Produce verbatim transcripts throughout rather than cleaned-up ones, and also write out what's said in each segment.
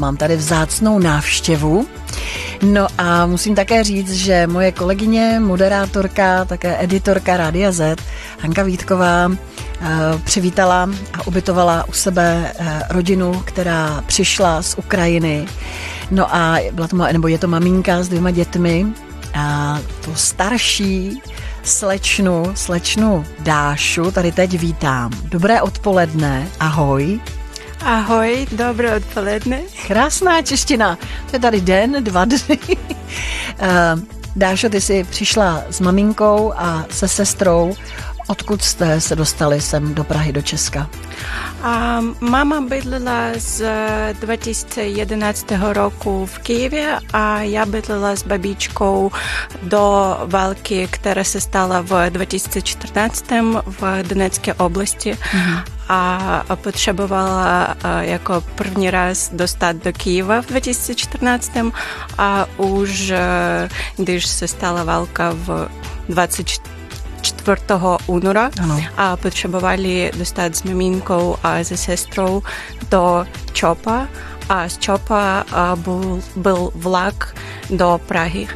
Mám tady vzácnou návštěvu. No a musím také říct, že moje kolegyně, moderátorka, také editorka Rádia Z, Hanka Vítková, přivítala a ubytovala u sebe rodinu, která přišla z Ukrajiny. No a byla to, nebo je to maminka s dvěma dětmi a tu starší slečnu, slečnu Dášu, tady teď vítám. Dobré odpoledne, ahoj. Ahoj, dobré odpoledne. Krásná čeština. To je tady den, dva dny. Dášo, ty jsi přišla s maminkou a se sestrou. Odkud jste se dostali sem do Prahy, do Česka? A mama bydlela z dva tisíce jedenáctého roku v Kyjevě a já bydlela s babičkou do války, která se stala v dva tisíce čtrnáctém v Doněcké oblasti. Mm-hmm. A potřebovala jako první raz dostat do Kyjeva v dva tisíce čtrnáctém a už když se stala válka v dvacátého čtvrtého února a potřebovali dostat s maminkou a se sestrou do Čopa a z Čopa byl, byl vlak do Prahy.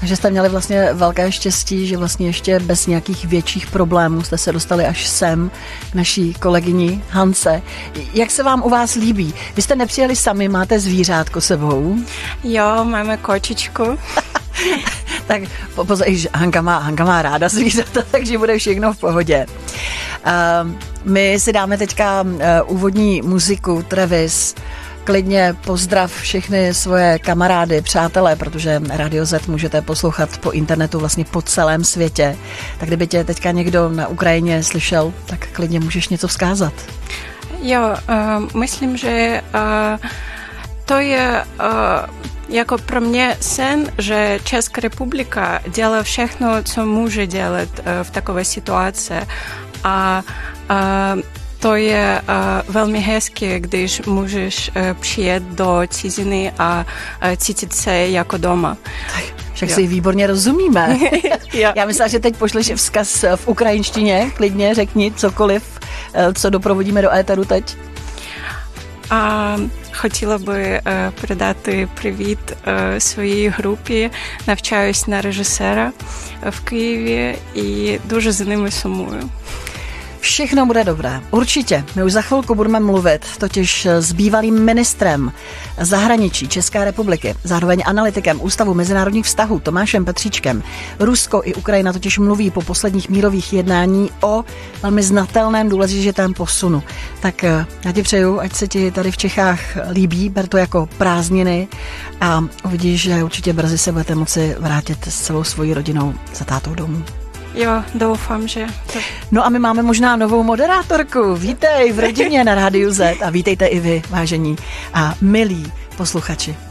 Takže jste měli vlastně velké štěstí, že vlastně ještě bez nějakých větších problémů jste se dostali až sem k naší kolegyni Hance. Jak se vám u vás líbí? Vy jste nepřijeli sami, máte zvířátko sebou? Jo, máme kočičku. Tak pozor, Hanka má, Hanka má ráda zvířata, takže bude všechno v pohodě. Uh, my si dáme teďka uh, úvodní muziku, Travis. Klidně pozdrav všechny svoje kamarády, přátelé, protože Radio Z můžete poslouchat po internetu vlastně po celém světě. Tak kdyby tě teďka někdo na Ukrajině slyšel, tak klidně můžeš něco vzkázat. Jo, uh, myslím, že uh, to je... Uh, Jako pro mě sen, že Česká republika dělá všechno, co může dělat v takové situaci. A, a to je velmi hezké, když můžeš přijet do ciziny a cítit se jako doma. Však si výborně rozumíme. Já myslím, že teď pošleš vzkaz v ukrajinštině, klidně řekni cokoliv, co doprovodíme do éteru teď. A хотіла би передати привіт своїй групі. Навчаюсь на режисера в Києві і дуже за ними сумую. Všechno bude dobré. Určitě. My už za chvilku budeme mluvit totiž s bývalým ministrem zahraničí České republiky, zároveň analytikem Ústavu mezinárodních vztahů Tomášem Petříčkem. Rusko i Ukrajina totiž mluví po posledních mírových jednání o velmi znatelném důležitém posunu. Tak já ti přeju, ať se ti tady v Čechách líbí, ber to jako prázdniny a uvidíš, že určitě brzy se budete moci vrátit s celou svojí rodinou za tátou domů. Jo, doufám, že... To... No a my máme možná novou moderátorku. Vítej v rodině na Rádiu Z a vítejte i vy, vážení a milí posluchači.